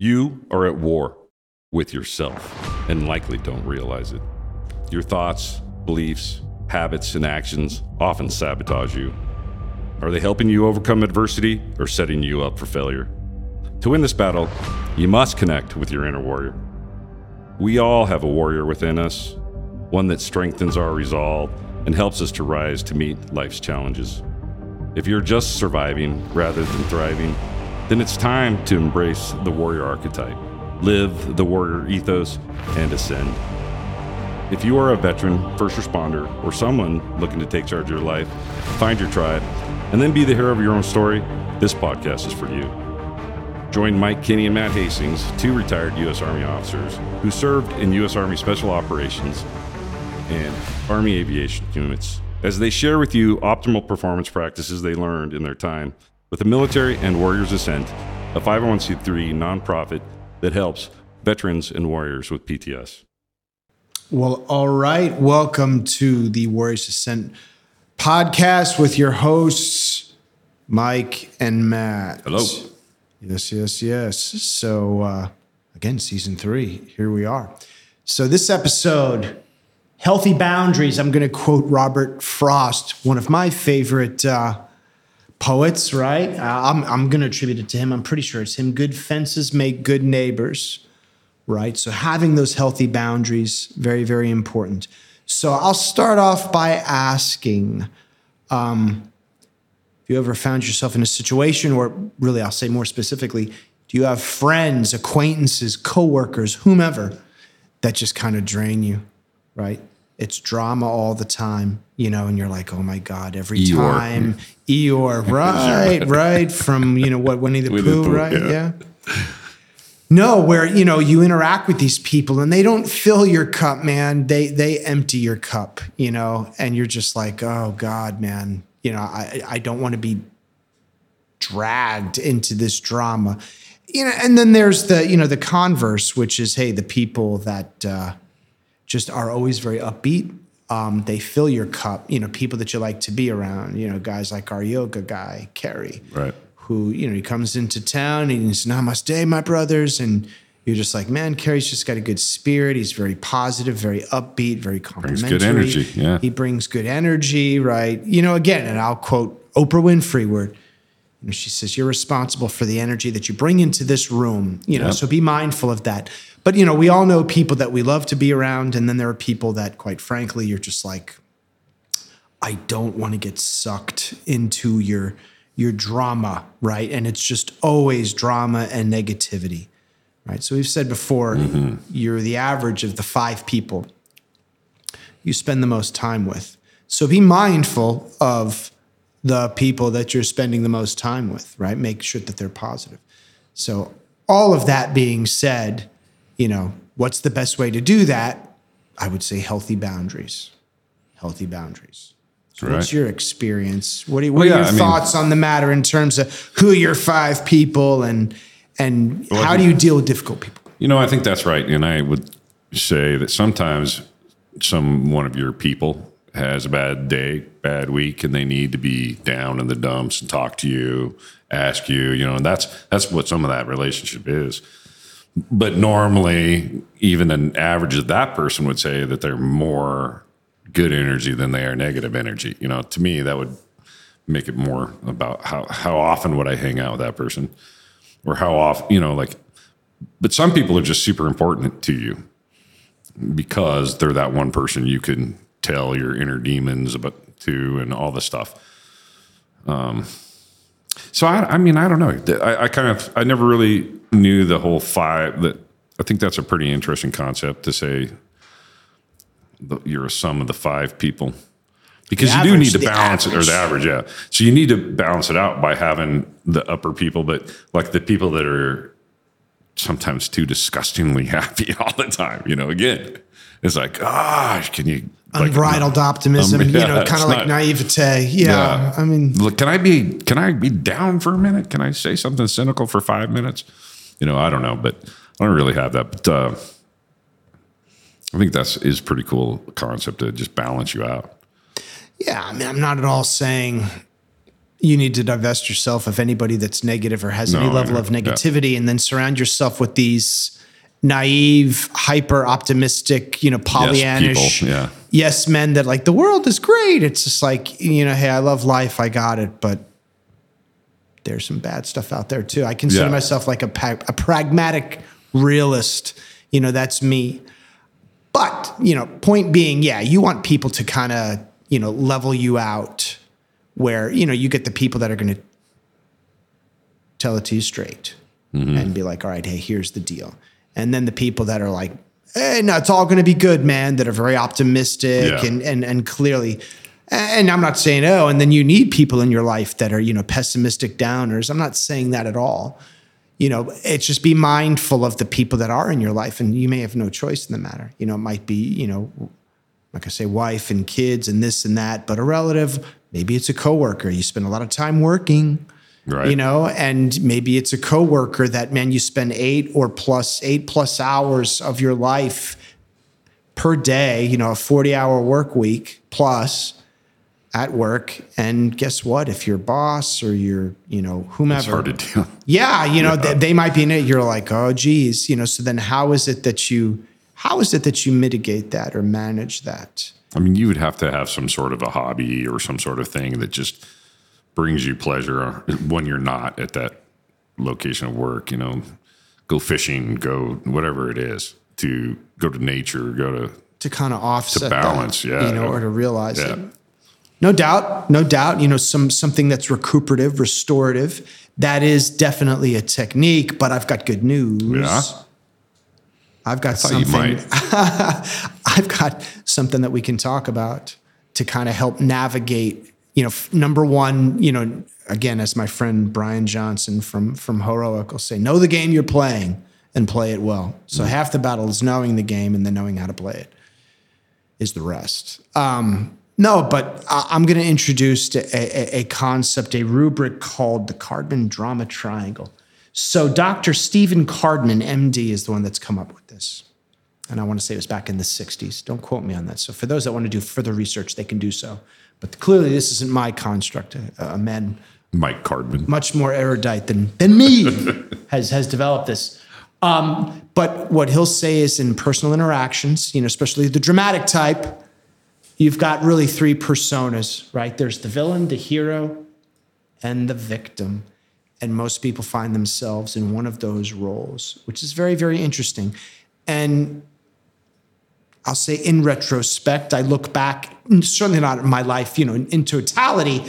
You are at war with yourself and likely don't realize it. Your thoughts, beliefs, habits, and actions often sabotage you. Are they helping you overcome adversity or setting you up for failure? To win this battle, you must connect with your inner warrior. We all have a warrior within us, one that strengthens our resolve and helps us to rise to meet life's challenges. If you're just surviving rather than thriving, then it's time to embrace the warrior archetype, live the warrior ethos, and ascend. If you are a veteran, first responder, or someone looking to take charge of your life, find your tribe, and then be the hero of your own story, this podcast is for you. Join Mike Kinney and Matt Hastings, two retired U.S. Army officers who served in U.S. Army Special Operations and Army Aviation units, as they share with you optimal performance practices they learned in their time with the military and Warriors Ascent, a 501c3 nonprofit that helps veterans and warriors with PTS. Well, all right. Welcome to the Warriors Ascent podcast with your hosts, Mike and Matt. Hello. Yes. So again, season 3, here we are. So this episode, healthy boundaries. I'm going to quote Robert Frost, one of my favorite poets, right? I'm going to attribute it to him. I'm pretty sure it's him. Good fences make good neighbors, right? So having those healthy boundaries, very, very important. So I'll start off by asking, if you ever found yourself in a situation, or really I'll say more specifically, do you have friends, acquaintances, coworkers, whomever, that just kind of drain you, right? It's drama all the time, you know, and you're like, oh my God, every time. Eeyore, right, right. From, you know, what, Winnie the Pooh, right? Yeah. No, where, you know, you interact with these people and they don't fill your cup, man. They empty your cup, you know, and you're just like, oh God, man, you know, I don't want to be dragged into this drama. You know, and then there's the, you know, the converse, which is, hey, the people that, just are always very upbeat. They fill your cup, you know, people that you like to be around, you know, guys like our yoga guy, Kerry, right, who, you know, he comes into town and he's namaste, my brothers. And you're just like, man, Kerry's just got a good spirit. He's very positive, very upbeat, very complimentary. Brings good energy, yeah. He brings good energy, right? You know, again, and I'll quote Oprah Winfrey where she says, you're responsible for the energy that you bring into this room, you know, yep. So be mindful of that. But, you know, we all know people that we love to be around. And then there are people that, quite frankly, you're just like, I don't want to get sucked into your drama, right? And it's just always drama and negativity, right? So we've said before, You're the average of the 5 people you spend the most time with. So be mindful of the people that you're spending the most time with, right? Make sure that they're positive. So all of that being said, you know, what's the best way to do that? I would say healthy boundaries. Healthy boundaries. So right. What's your experience? What are your thoughts on the matter in terms of who your 5 people and how do you deal with difficult people? You know, I think that's right. And I would say that sometimes one of your people has a bad day, bad week, and they need to be down in the dumps and talk to you, ask you, you know, and that's what some of that relationship is. But normally, even an average of that person would say that they're more good energy than they are negative energy. You know, to me, that would make it more about how often would I hang out with that person or how often, you know, like, but some people are just super important to you because they're that one person you can tell your inner demons about to and all this stuff. So, I mean, I don't know. I never really knew the whole 5. That I think that's a pretty interesting concept to say you're a sum of the 5 people. Because you do need to balance it, or the average, yeah. So you need to balance it out by having the upper people, but like the people that are sometimes too disgustingly happy all the time, you know, again, it's like, gosh, can you... Unbridled optimism, yeah, you know, kind of like naivete. Yeah, I mean, look, can I be down for a minute? Can I say something cynical for 5 minutes? You know, I don't know, but I don't really have that. But I think that is pretty cool concept to just balance you out. Yeah, I mean, I'm not at all saying you need to divest yourself of anybody that's negative or has any level of negativity, and then surround yourself with these naive, hyper optimistic, you know, Pollyannish, yes men that like the world is great. It's just like, you know, hey, I love life, I got it, but there's some bad stuff out there too. I consider myself like a pragmatic realist. You know, that's me. But, you know, point being, you want people to kind of, you know, level you out where, you know, you get the people that are going to tell it to you straight and be like, all right, hey, here's the deal. And then the people that are like, hey, no, it's all going to be good, man, that are very optimistic and clearly. And I'm not saying, oh, and then you need people in your life that are, you know, pessimistic downers. I'm not saying that at all. You know, it's just be mindful of the people that are in your life, and you may have no choice in the matter. You know, it might be, you know, like I say, wife and kids and this and that, but a relative, maybe it's a coworker. You spend a lot of time working, you know, and maybe it's a coworker that, man, you spend eight plus hours of your life per day, you know, a 40-hour work week plus at work. And guess what? If your boss or your, you know, whomever. It's hard to do. Yeah. You know, they might be in it. You're like, oh geez, you know, so then how is it that you mitigate that or manage that? I mean, you would have to have some sort of a hobby or some sort of thing that just brings you pleasure when you're not at that location of work, you know, go fishing, go whatever it is, to go to nature, to kind of offset, to balance, that, you know, or to realize it. No doubt, you know, something that's recuperative, restorative. That is definitely a technique, but I've got good news. Yeah. I've got something that we can talk about to kind of help navigate, you know, number one, you know, again, as my friend Brian Johnson from Heroic will say, know the game you're playing and play it well. So half the battle is knowing the game, and then knowing how to play it is the rest. No, but I'm going to introduce a concept, a rubric called the Karpman Drama Triangle. So Dr. Stephen Cardman, MD, is the one that's come up with this. And I want to say it was back in the 60s. Don't quote me on that. So for those that want to do further research, they can do so. But clearly this isn't my construct. A man, Mike Cardman, much more erudite than me, has developed this. But what he'll say is in personal interactions, you know, especially the dramatic type, you've got really three personas, right? There's the villain, the hero, and the victim. And most people find themselves in one of those roles, which is very, very interesting. And I'll say in retrospect, I look back, certainly not at my life, you know, in totality,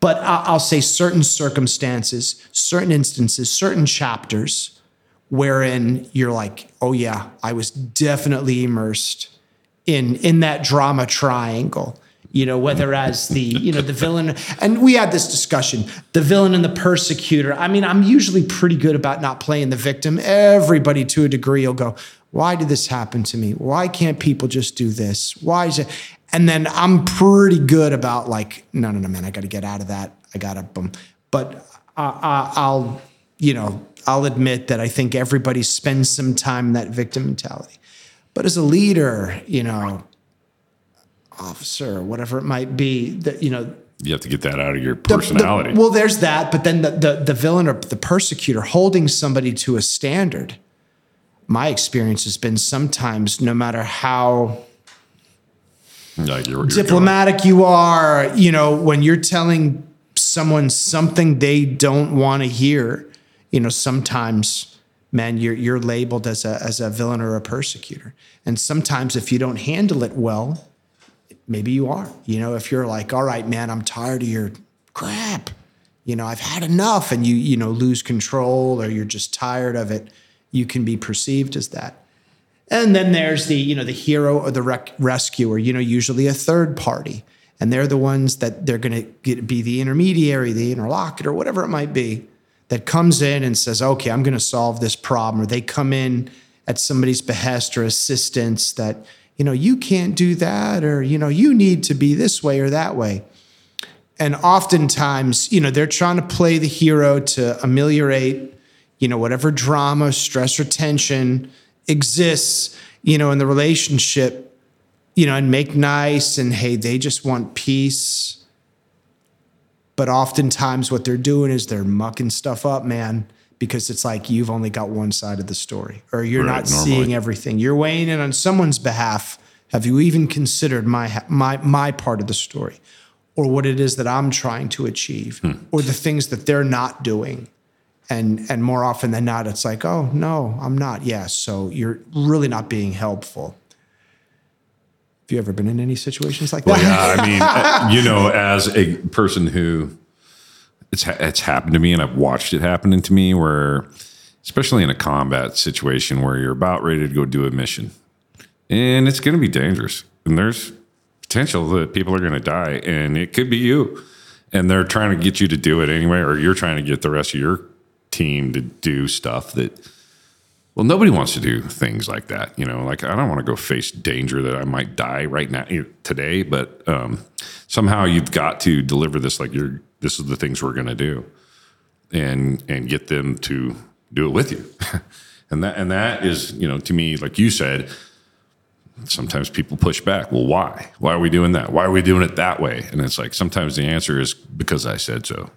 but I'll say certain circumstances, certain instances, certain chapters wherein you're like, oh yeah, I was definitely immersed in that drama triangle, you know, whether as the, you know, the villain, and we had this discussion, the villain and the persecutor. I mean, I'm usually pretty good about not playing the victim. Everybody to a degree will go, why did this happen to me? Why can't people just do this? Why is it? And then I'm pretty good about like, no, man, I got to get out of that. I got to boom. But I'll admit that I think everybody spends some time in that victim mentality. But as a leader, you know, officer, whatever it might be, that, you know, you have to get that out of your personality. Well, there's that, but then the villain or the persecutor holding somebody to a standard. My experience has been sometimes, no matter how diplomatic you are, you know, when you're telling someone something they don't want to hear, you know, sometimes, man, you're labeled as a villain or a persecutor. And sometimes if you don't handle it well, maybe you are. You know, if you're like, all right, man, I'm tired of your crap. You know, I've had enough, and you know, lose control, or you're just tired of it, you can be perceived as that. And then there's the, you know, the hero or the rescuer, you know, usually a third party. And they're the ones that they're going to be the intermediary, the interlocutor, whatever it might be, that comes in and says, okay, I'm going to solve this problem. Or they come in at somebody's behest or assistance that, you know, you can't do that, or, you know, you need to be this way or that way. And oftentimes, you know, they're trying to play the hero to ameliorate, you know, whatever drama, stress, or tension exists, you know, in the relationship, you know, and make nice. And hey, they just want peace. But oftentimes what they're doing is they're mucking stuff up, man, because it's like you've only got one side of the story, or you're not seeing everything. You're weighing in on someone's behalf. Have you even considered my part of the story, or what it is that I'm trying to achieve, or the things that they're not doing? And more often than not, it's like, oh, no, I'm not. Yeah, so you're really not being helpful. Have you ever been in any situations like that? Yeah, I mean, as a person who, it's happened to me, and I've watched it happening to me, where, especially in a combat situation where you're about ready to go do a mission, and it's going to be dangerous, and there's potential that people are going to die, and it could be you, and they're trying to get you to do it anyway, or you're trying to get the rest of your team to do stuff that, well, nobody wants to do things like that. Like, I don't want to go face danger that I might die right now today, but somehow you've got to deliver this, like, this is the things we're going to do, and get them to do it with you. and that is, to me, like you said, sometimes people push back. Well, why? Why are we doing that? Why are we doing it that way? And it's like, sometimes the answer is because I said so.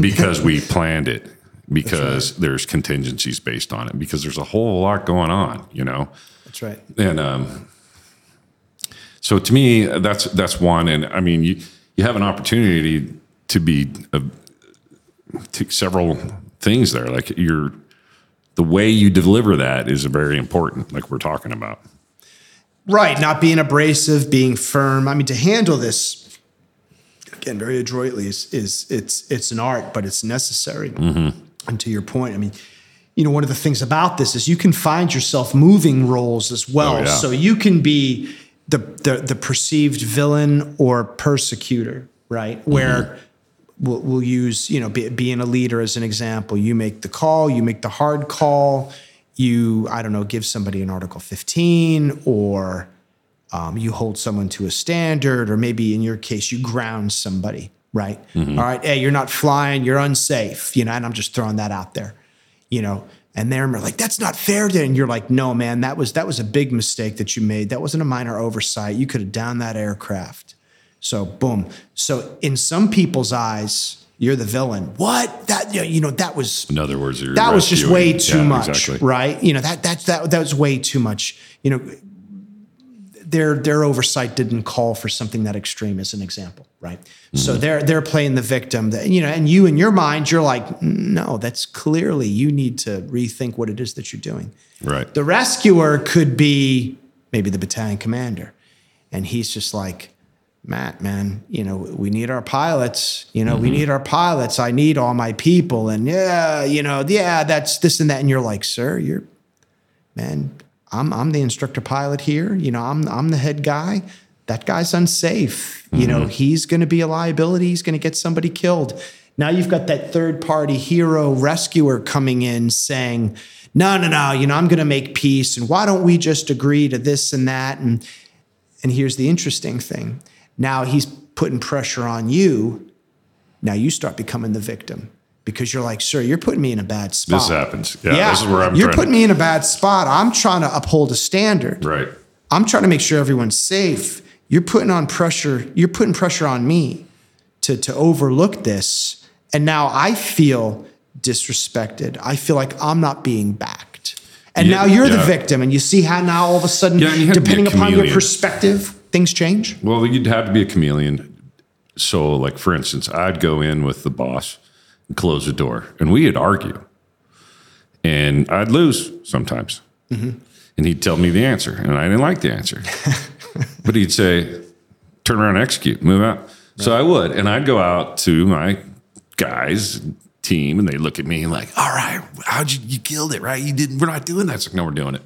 Because we planned it, because there's contingencies based on it, because there's a whole lot going on, That's right. And so to me, that's one. And I mean, you have an opportunity to be to several things there. Like the way you deliver that is very important, like we're talking about. Right. Not being abrasive, being firm. I mean, to handle this, and very adroitly, it's an art, but it's necessary. Mm-hmm. And to your point, I mean, one of the things about this is you can find yourself moving roles as well. Oh, yeah. So you can be the perceived villain or persecutor, right? Mm-hmm. Where we'll use, being a leader as an example. You make the call, you make the hard call, you, I don't know, give somebody an Article 15, or you hold someone to a standard, or maybe in your case, you ground somebody, right? Mm-hmm. All right, hey, you're not flying, you're unsafe, and I'm just throwing that out there, and they're like, that's not fair. And you're like, no, man, that was a big mistake that you made. That wasn't a minor oversight. You could have downed that aircraft. So boom. So in some people's eyes, you're the villain. What? That was, in other words, that was just way too much, exactly. Right? That was way too much, Their oversight didn't call for something that extreme, as an example, right? Mm-hmm. So they're playing the victim, that, and you, in your mind, you're like, no, that's clearly, you need to rethink what it is that you're doing. Right. The rescuer could be maybe the battalion commander, and he's just like, Matt, man, we need our pilots, mm-hmm. we need our pilots. I need all my people, and that's this and that, and you're like, sir, I'm the instructor pilot here. I'm the head guy. That guy's unsafe. Mm-hmm. He's going to be a liability. He's going to get somebody killed. Now you've got that third party hero rescuer coming in saying, no, I'm going to make peace. And why don't we just agree to this and that? And here's the interesting thing. Now he's putting pressure on you. Now you start becoming the victim. Because you're like, sir, you're putting me in a bad spot. This happens. Yeah. This is where you're putting me in a bad spot. I'm trying to uphold a standard. Right. I'm trying to make sure everyone's safe. You're putting on pressure. You're putting pressure on me to overlook this. And now I feel disrespected. I feel like I'm not being backed. And now you're the victim. And you see how now all of a sudden, depending upon your perspective, things change? Well, you'd have to be a chameleon. So, like, for instance, I'd go in with the boss, close the door, and we'd argue, and I'd lose sometimes. Mm-hmm. And he'd tell me the answer, and I didn't like the answer, but he'd say, turn around, execute, move out. Right. So I would, and I'd go out to my guys team, and they look at me like, all right, you killed it, right? You didn't, we're not doing that. It's like, no, we're doing it.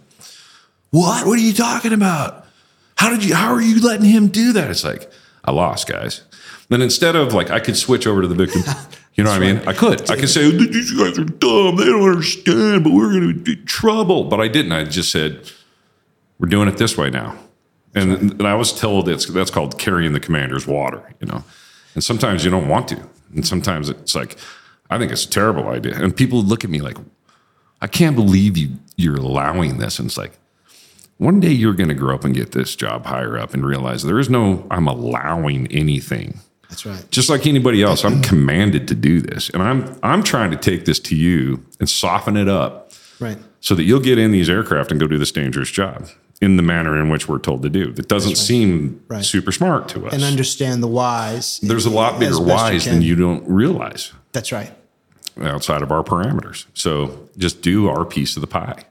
What are you talking about? How are you letting him do that? It's like, I lost, guys. Then instead of, like, I could switch over to the victim. You know what I mean? I could. I could say, these guys are dumb. They don't understand, but we're going to be in trouble. But I didn't. I just said, we're doing it this way now. And I was told that's called carrying the commander's water, And sometimes you don't want to. And sometimes it's like, I think it's a terrible idea. And people look at me like, I can't believe you're allowing this. And it's like, one day you're going to grow up and get this job higher up and realize there is no, I'm allowing anything. That's right. Just like anybody else, I'm commanded to do this. And I'm trying to take this to you and soften it up. Right. So that you'll get in these aircraft and go do this dangerous job in the manner in which we're told to do. That doesn't seem super smart to us. And understand the whys. There's a lot bigger whys than you don't realize. That's right. Outside of our parameters. So just do our piece of the pie,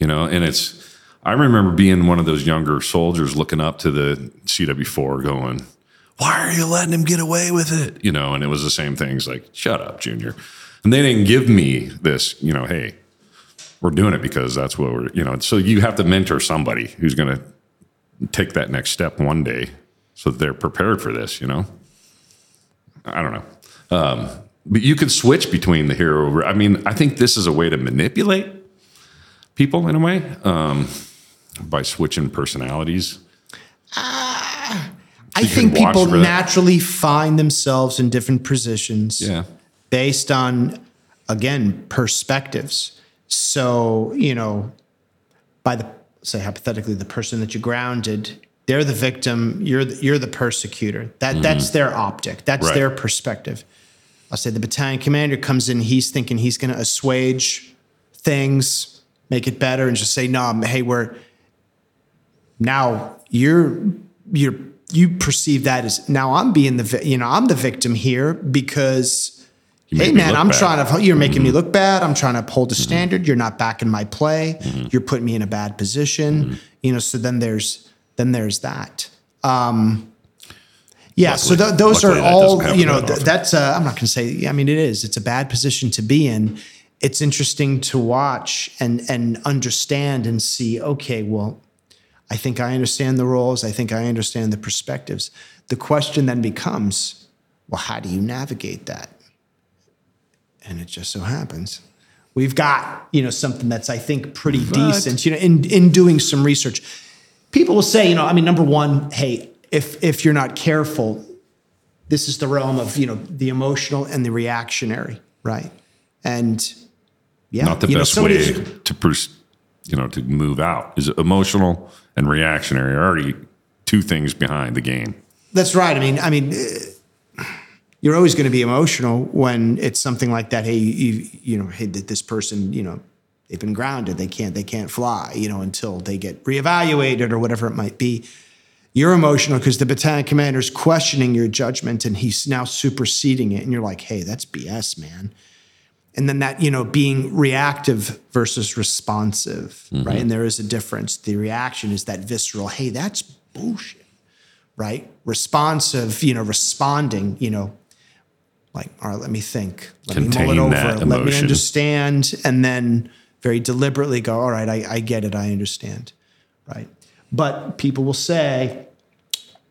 you know, and it's, I remember being one of those younger soldiers looking up to the CW4 going, why are you letting him get away with it? You know, and it was the same things like, shut up, Junior. And they didn't give me this, you know, hey, we're doing it because that's what we're, you know, so you have to mentor somebody who's going to take that next step one day so that they're prepared for this, you know? I don't know. But you can switch between the hero. I mean, I think this is a way to manipulate people in a way by switching personalities. I think people naturally find themselves in different positions based on, again, perspectives. So, you know, by the, say hypothetically, the person that you grounded, they're the victim, you're the persecutor. That's their optic. That's their perspective. I'll say the battalion commander comes in, he's thinking he's going to assuage things, make it better, and just say, no, hey, we're now you perceive that as now I'm being I'm the victim here because, hey, man, I'm you're making me look bad. I'm trying to uphold a standard. You're not backing my play. You're putting me in a bad position, you know, so then there's that. Yeah, luckily, so those are all, you know, that's, I'm not going to say, I mean, it is. It's a bad position to be in. It's interesting to watch and understand and see, okay, well, I think I understand the roles. I think I understand the perspectives. The question then becomes, well, how do you navigate that? And it just so happens we've got, you know, something that's, I think, pretty decent, you know, in doing some research. People will say, you know, I mean, number one, hey, if you're not careful, this is the realm of, you know, the emotional and the reactionary, right? And not the best way to move out is emotional and reactionary are already two things behind the game. That's right. I mean, you're always going to be emotional when it's something like that. Hey, hey, this person, you know, they've been grounded. They can't fly, you know, until they get reevaluated or whatever it might be. You're emotional because the battalion commander is questioning your judgment and he's now superseding it. And you're like, hey, that's BS, man. And then that, you know, being reactive versus responsive, right? And there is a difference. The reaction is that visceral, hey, that's bullshit, right? Responsive, you know, responding, you know, like, all right, let me think. Let me mull it over. Let me understand. And then very deliberately go, all right, I get it. I understand, right? But people will say,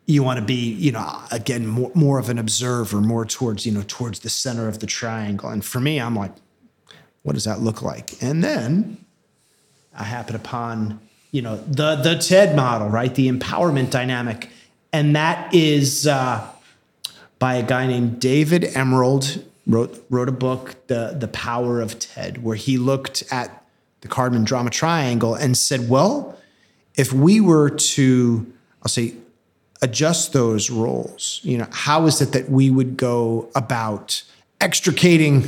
you want to be, you know, again, more of an observer, more towards, you know, towards the center of the triangle. And for me, I'm like, what does that look like? And then I happen upon, you know, the TED model, right? The empowerment dynamic. And that is by a guy named David Emerald, wrote a book, The Power of TED, where he looked at the Karpman Drama Triangle and said, well, if we were to, I'll say, adjust those roles, you know, how is it that we would go about extricating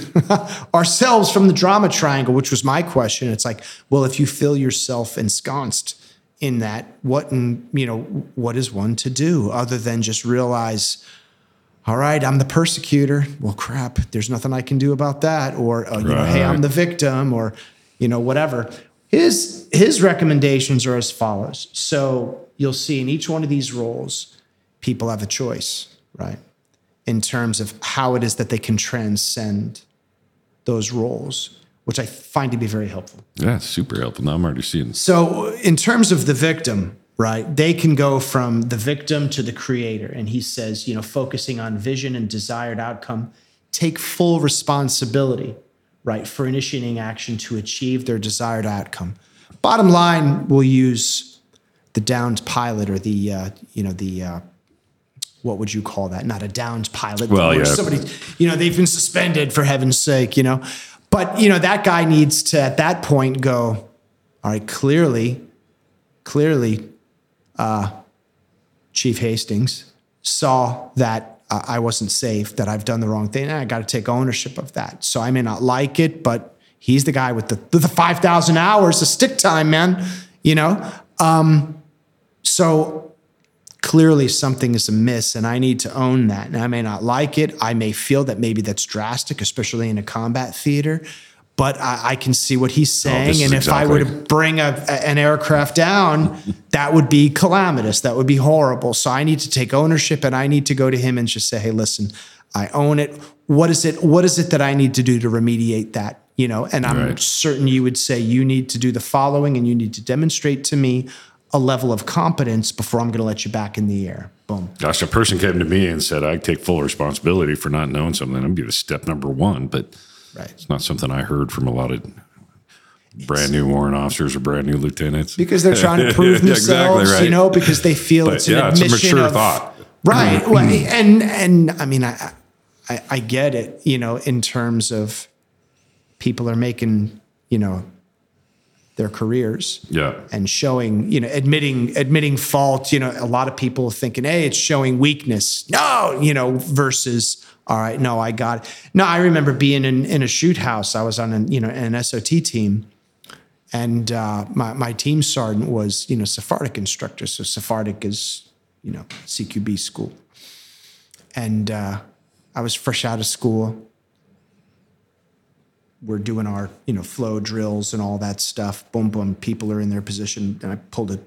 ourselves from the drama triangle, which was my question. It's like, well, if you feel yourself ensconced in that, what is one to do other than just realize, all right, I'm the persecutor. Well, crap, there's nothing I can do about that. Or, you know, hey, I'm the victim or, you know, whatever. His recommendations are as follows. So you'll see in each one of these roles, people have a choice, right? In terms of how it is that they can transcend those roles, which I find to be very helpful. Yeah, super helpful. Now I'm already seeing. So in terms of the victim, right, they can go from the victim to the creator. And he says, you know, focusing on vision and desired outcome, take full responsibility, right, for initiating action to achieve their desired outcome. Bottom line, we'll use the downed pilot or the, you know, the, what would you call that? Not a downed pilot. Well, yeah. Somebody, you know, they've been suspended for heaven's sake, you know. But, you know, that guy needs to, at that point, go, all right, clearly, Chief Hastings saw that I wasn't safe, that I've done the wrong thing, and I got to take ownership of that. So I may not like it, but he's the guy with the 5,000 hours of stick time, man, you know? So clearly something is amiss and I need to own that. And I may not like it. I may feel that maybe that's drastic, especially in a combat theater, but I can see what he's saying. And if I were to bring an aircraft down, that would be calamitous. That would be horrible. So I need to take ownership and I need to go to him and just say, hey, listen, I own it. What is it that I need to do to remediate that? You know, and I'm certain you would say you need to do the following and you need to demonstrate to me a level of competence before I'm going to let you back in the air. Boom. Gosh, a person came to me and said, I take full responsibility for not knowing something. I'm going to step number one, but it's not something I heard from a lot of brand new warrant officers or brand new lieutenants. Because they're trying to prove themselves, exactly right. You know, because they feel it's a mature thought. Right. Well, and I mean, I get it, you know, in terms of, people are making, you know, their careers and showing, you know, admitting fault. You know, a lot of people are thinking, hey, it's showing weakness. No, you know, versus, all right, no, I got it. No, I remember being in a shoot house. I was on an SOT team and my team sergeant was, you know, Sephardic instructor. So Sephardic is, you know, CQB school. And I was fresh out of school. We're doing our, you know, flow drills and all that stuff. Boom, boom. People are in their position. And I pulled a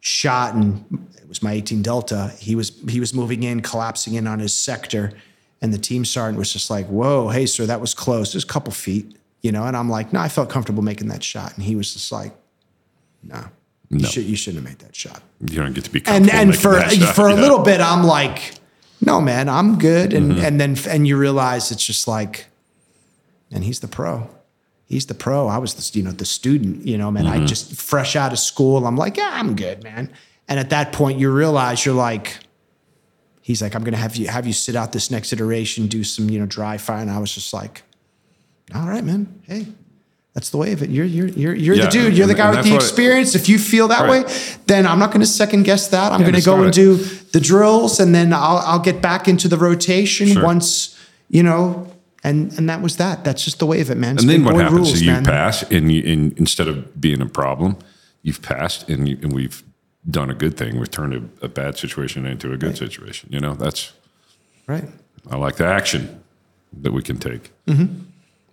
shot and it was my 18 Delta. He was moving in, collapsing in on his sector. And the team sergeant was just like, whoa, hey, sir, that was close. It was a couple feet, you know? And I'm like, no, I felt comfortable making that shot. And he was just like, no. You shouldn't have made that shot. You don't get to be comfortable making that shot, for a little bit, I'm like, no, man, I'm good. And, and then you realize it's just like, and he's the pro. I was the student, you know, man, I just fresh out of school. I'm like, yeah, I'm good, man. And at that point you realize you're like, he's like, I'm going to have you sit out this next iteration, do some, you know, dry fire. And I was just like, all right, man. Hey, that's the way of it. You're the dude, you're the guy with the experience. If you feel that way, then I'm not going to second guess that. I'm going to go and do the drills and then I'll get back into the rotation once, you know. And that was that. That's just the way of it, man. And then what happens? So you pass, and instead of being a problem, you've passed, and we've done a good thing. We've turned a bad situation into a good situation. You know, that's right. I like the action that we can take. Mm-hmm.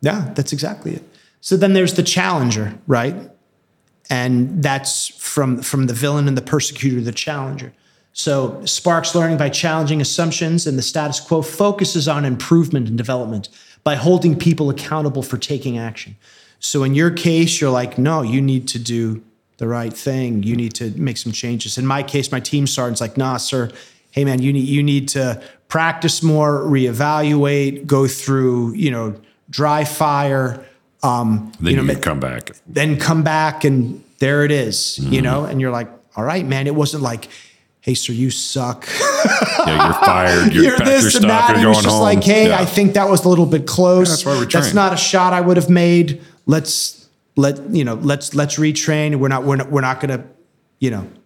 Yeah, that's exactly it. So then there's the challenger, right? And that's from the villain and the persecutor, the challenger. So sparks learning by challenging assumptions and the status quo, focuses on improvement and development by holding people accountable for taking action. So in your case, you're like, no, you need to do the right thing. You need to make some changes. In my case, my team sergeant's like, nah, sir. Hey, man, you need to practice more, reevaluate, go through, you know, dry fire. Then you come back. Then come back and there it is, you know? And you're like, all right, man, it wasn't like, hey, sir, you suck. Yeah, you're fired. You're this and that. It was just home. Like, hey, I think that was a little bit close. Yeah, that's why we're trained. That's not a shot I would have made. Let's retrain.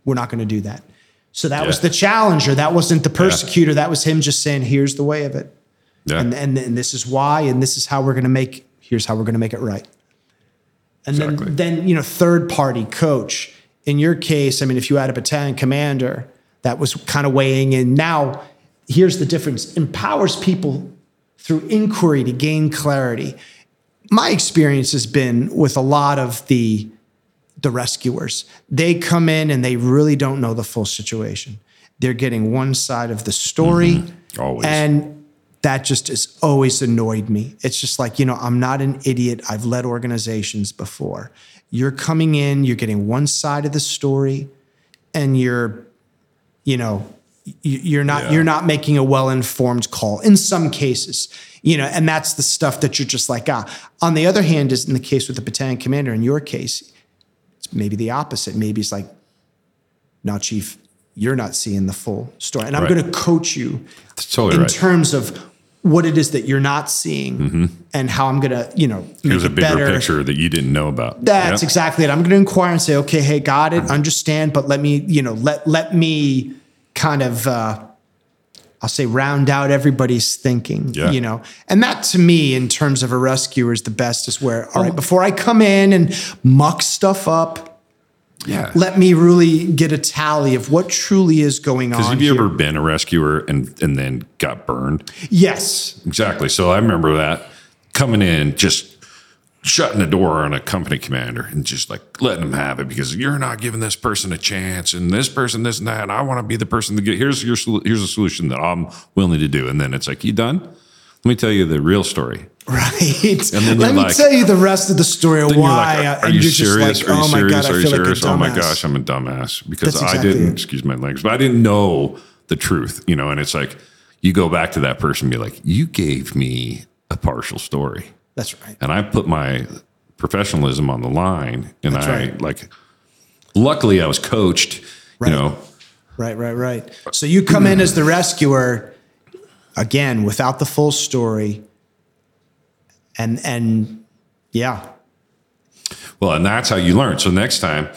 We're not going to do that. So that was the challenger. That wasn't the persecutor. That was him just saying, here's the way of it. Yeah. And this is why, and this is how we're going to make, here's how we're going to make it right. And then, you know, third party coach. In your case, I mean, if you had a battalion commander, that was kind of weighing in. Now, here's the difference. Empowers people through inquiry to gain clarity. My experience has been with a lot of the rescuers. They come in and they really don't know the full situation. They're getting one side of the story. Mm-hmm. Always. And that just has always annoyed me. It's just like, you know, I'm not an idiot. I've led organizations before. You're coming in, you're getting one side of the story, and you're not making a well-informed call in some cases, you know, and that's the stuff that you're just like, On the other hand, is in the case with the battalion commander, in your case, it's maybe the opposite. Maybe it's like, no, Chief, you're not seeing the full story. And I'm going to coach you in terms of what it is that you're not seeing and how I'm going to, you know, here's a bigger picture that you didn't know about. That's exactly it. I'm going to inquire and say, okay, hey, got it, understand, but let me, you know, let me kind of I'll say round out everybody's thinking, you know, and that to me in terms of a rescuer is the best is where, all right, before I come in and muck stuff up, let me really get a tally of what truly is going on. Because have you ever been a rescuer and then got burned? Yes. Exactly. So I remember that coming in, just shutting the door on a company commander and just like letting them have it because you're not giving this person a chance and this person, this and that. And I want to be the person to get, here's a solution that I'm willing to do. And then it's like, you done? Let me tell you the real story. Right. And then Let me tell you the rest of the story of why. Like, are you serious? Like, oh my God, I feel like a dumbass. Oh my gosh, I'm a dumbass because I didn't, excuse my language, but I didn't know the truth, you know? And it's like, you go back to that person and be like, you gave me a partial story. That's right. And I put my professionalism on the line and luckily I was coached, you know. Right. So you come in as the rescuer again, without the full story and yeah. Well, and that's how you learn. So next time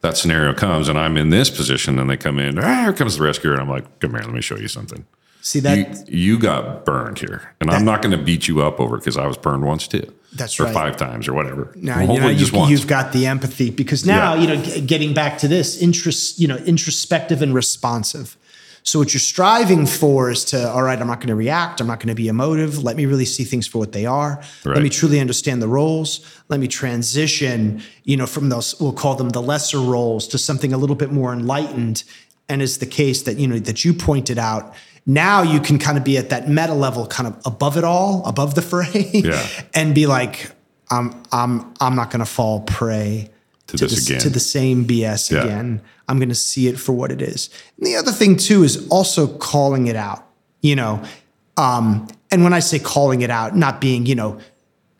that scenario comes and I'm in this position and they come in, here comes the rescuer. And I'm like, come here, let me show you something. See that you got burned here, and I'm not going to beat you up over because I was burned once too. That's right, or 5 times or whatever. Now you've got the empathy because now you know. Getting back to this introspective and responsive. So what you're striving for is to, all right, I'm not going to react. I'm not going to be emotive. Let me really see things for what they are. Right. Let me truly understand the roles. Let me transition, from those, we'll call them the lesser roles, to something a little bit more enlightened. And it's the case that that you pointed out. Now you can kind of be at that meta level, kind of above it all, above the fray, and be like, I'm not going to fall prey to the same BS again. I'm going to see it for what it is. And the other thing too is also calling it out, and when I say calling it out, not being,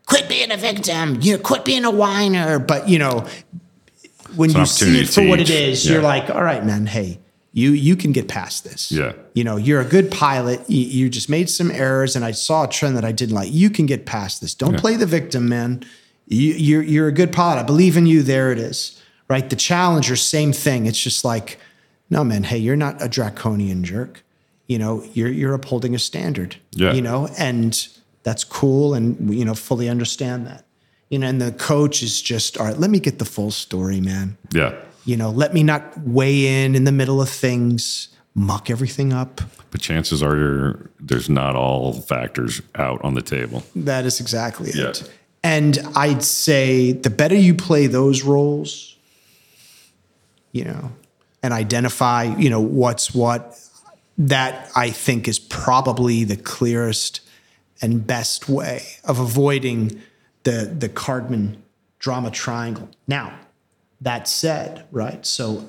quit being a victim, quit being a whiner, but when you see it for what it is, you're like, all right, man, hey. You can get past this. Yeah. You're a good pilot. You just made some errors, and I saw a trend that I didn't like. You can get past this. Don't play the victim, man. You're a good pilot. I believe in you. There it is. Right? The Challenger, same thing. It's just like, no, man, hey, you're not a draconian jerk. You're upholding a standard. Yeah. And that's cool, and fully understand that. And the coach is just, all right, let me get the full story, man. Yeah. Let me not weigh in the middle of things, muck everything up. But chances are there's not all factors out on the table. That is exactly it. And I'd say the better you play those roles, and identify, what's what, that I think is probably the clearest and best way of avoiding the Karpman Drama Triangle. Now, that said, right? So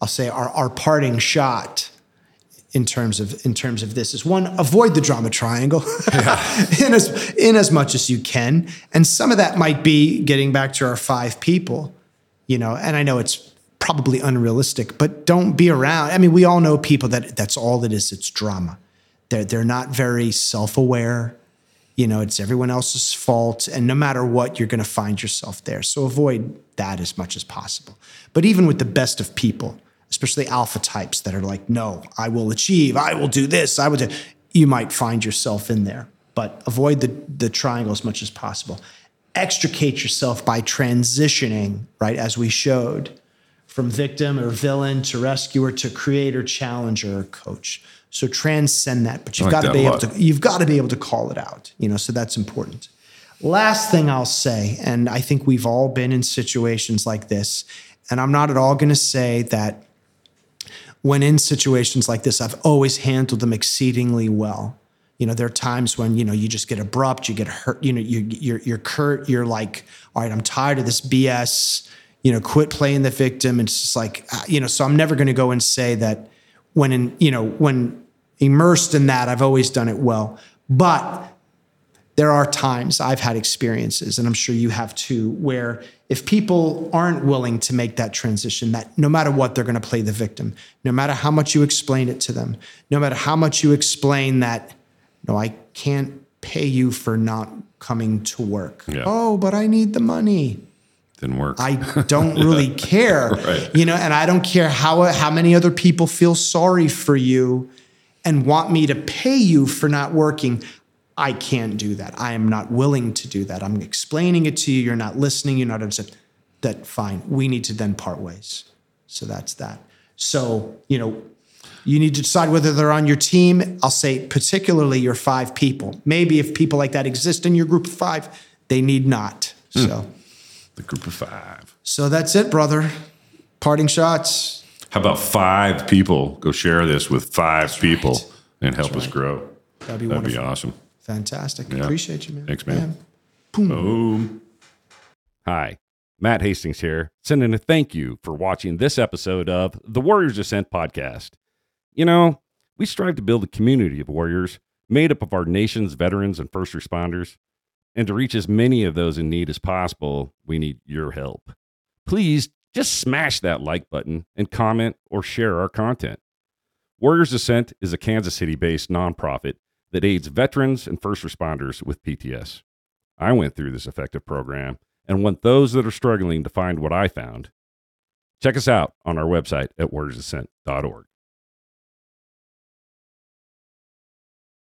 I'll say our parting shot in terms of this is one, avoid the drama triangle in as much as you can. And some of that might be getting back to our 5 people, and I know it's probably unrealistic, but don't be around. I mean, we all know people that's all it is. It's drama. They're not very self-aware. It's everyone else's fault. And no matter what, you're going to find yourself there. So avoid that as much as possible. But even with the best of people, especially alpha types that are like, no, I will achieve. I will do this. You might find yourself in there. But avoid the triangle as much as possible. Extricate yourself by transitioning, right, as we showed, from victim or villain to rescuer to creator, challenger, or coach. So transcend that, but you've got to be able to call it out, so that's important. Last thing I'll say, and I think we've all been in situations like this, and I'm not at all going to say that when in situations like this, I've always handled them exceedingly well. There are times when, you just get abrupt, you get hurt, you're curt, you're like, all right, I'm tired of this BS, quit playing the victim. It's just like, so I'm never going to go and say that when immersed in that, I've always done it well. But there are times I've had experiences, and I'm sure you have too, where if people aren't willing to make that transition, that no matter what, they're going to play the victim, no matter how much you explain it to them, no matter how much you explain that, no, I can't pay you for not coming to work. Yeah. Oh, but I need the money. Didn't work. I don't really care, and I don't care how many other people feel sorry for you. and want me to pay you for not working, I can't do that. I am not willing to do that. I'm explaining it to you. You're not listening. You're not understanding. That fine. We need to then part ways. So that's that. So, you know, you need to decide whether they're on your team. I'll say particularly your five people. Maybe if people like that exist in your group of five, they need not. So the group of five. So that's it, brother. Parting shots. How about five people? Go share this with five people and help us grow. That'd be awesome. Fantastic. Yeah. Appreciate you, man. Thanks, man. Boom. Boom. Hi, Matt Hastings here, sending a thank you for watching this episode of the Warriors Ascent podcast. You know, we strive to build a community of warriors made up of our nation's veterans and first responders. And to reach as many of those in need as possible, we need your help. Please just smash that like button and comment or share our content. Warriors Ascent is a Kansas City-based nonprofit that aids veterans and first responders with PTS. I went through this effective program and want those that are struggling to find what I found. Check us out on our website at warriorsascent.org.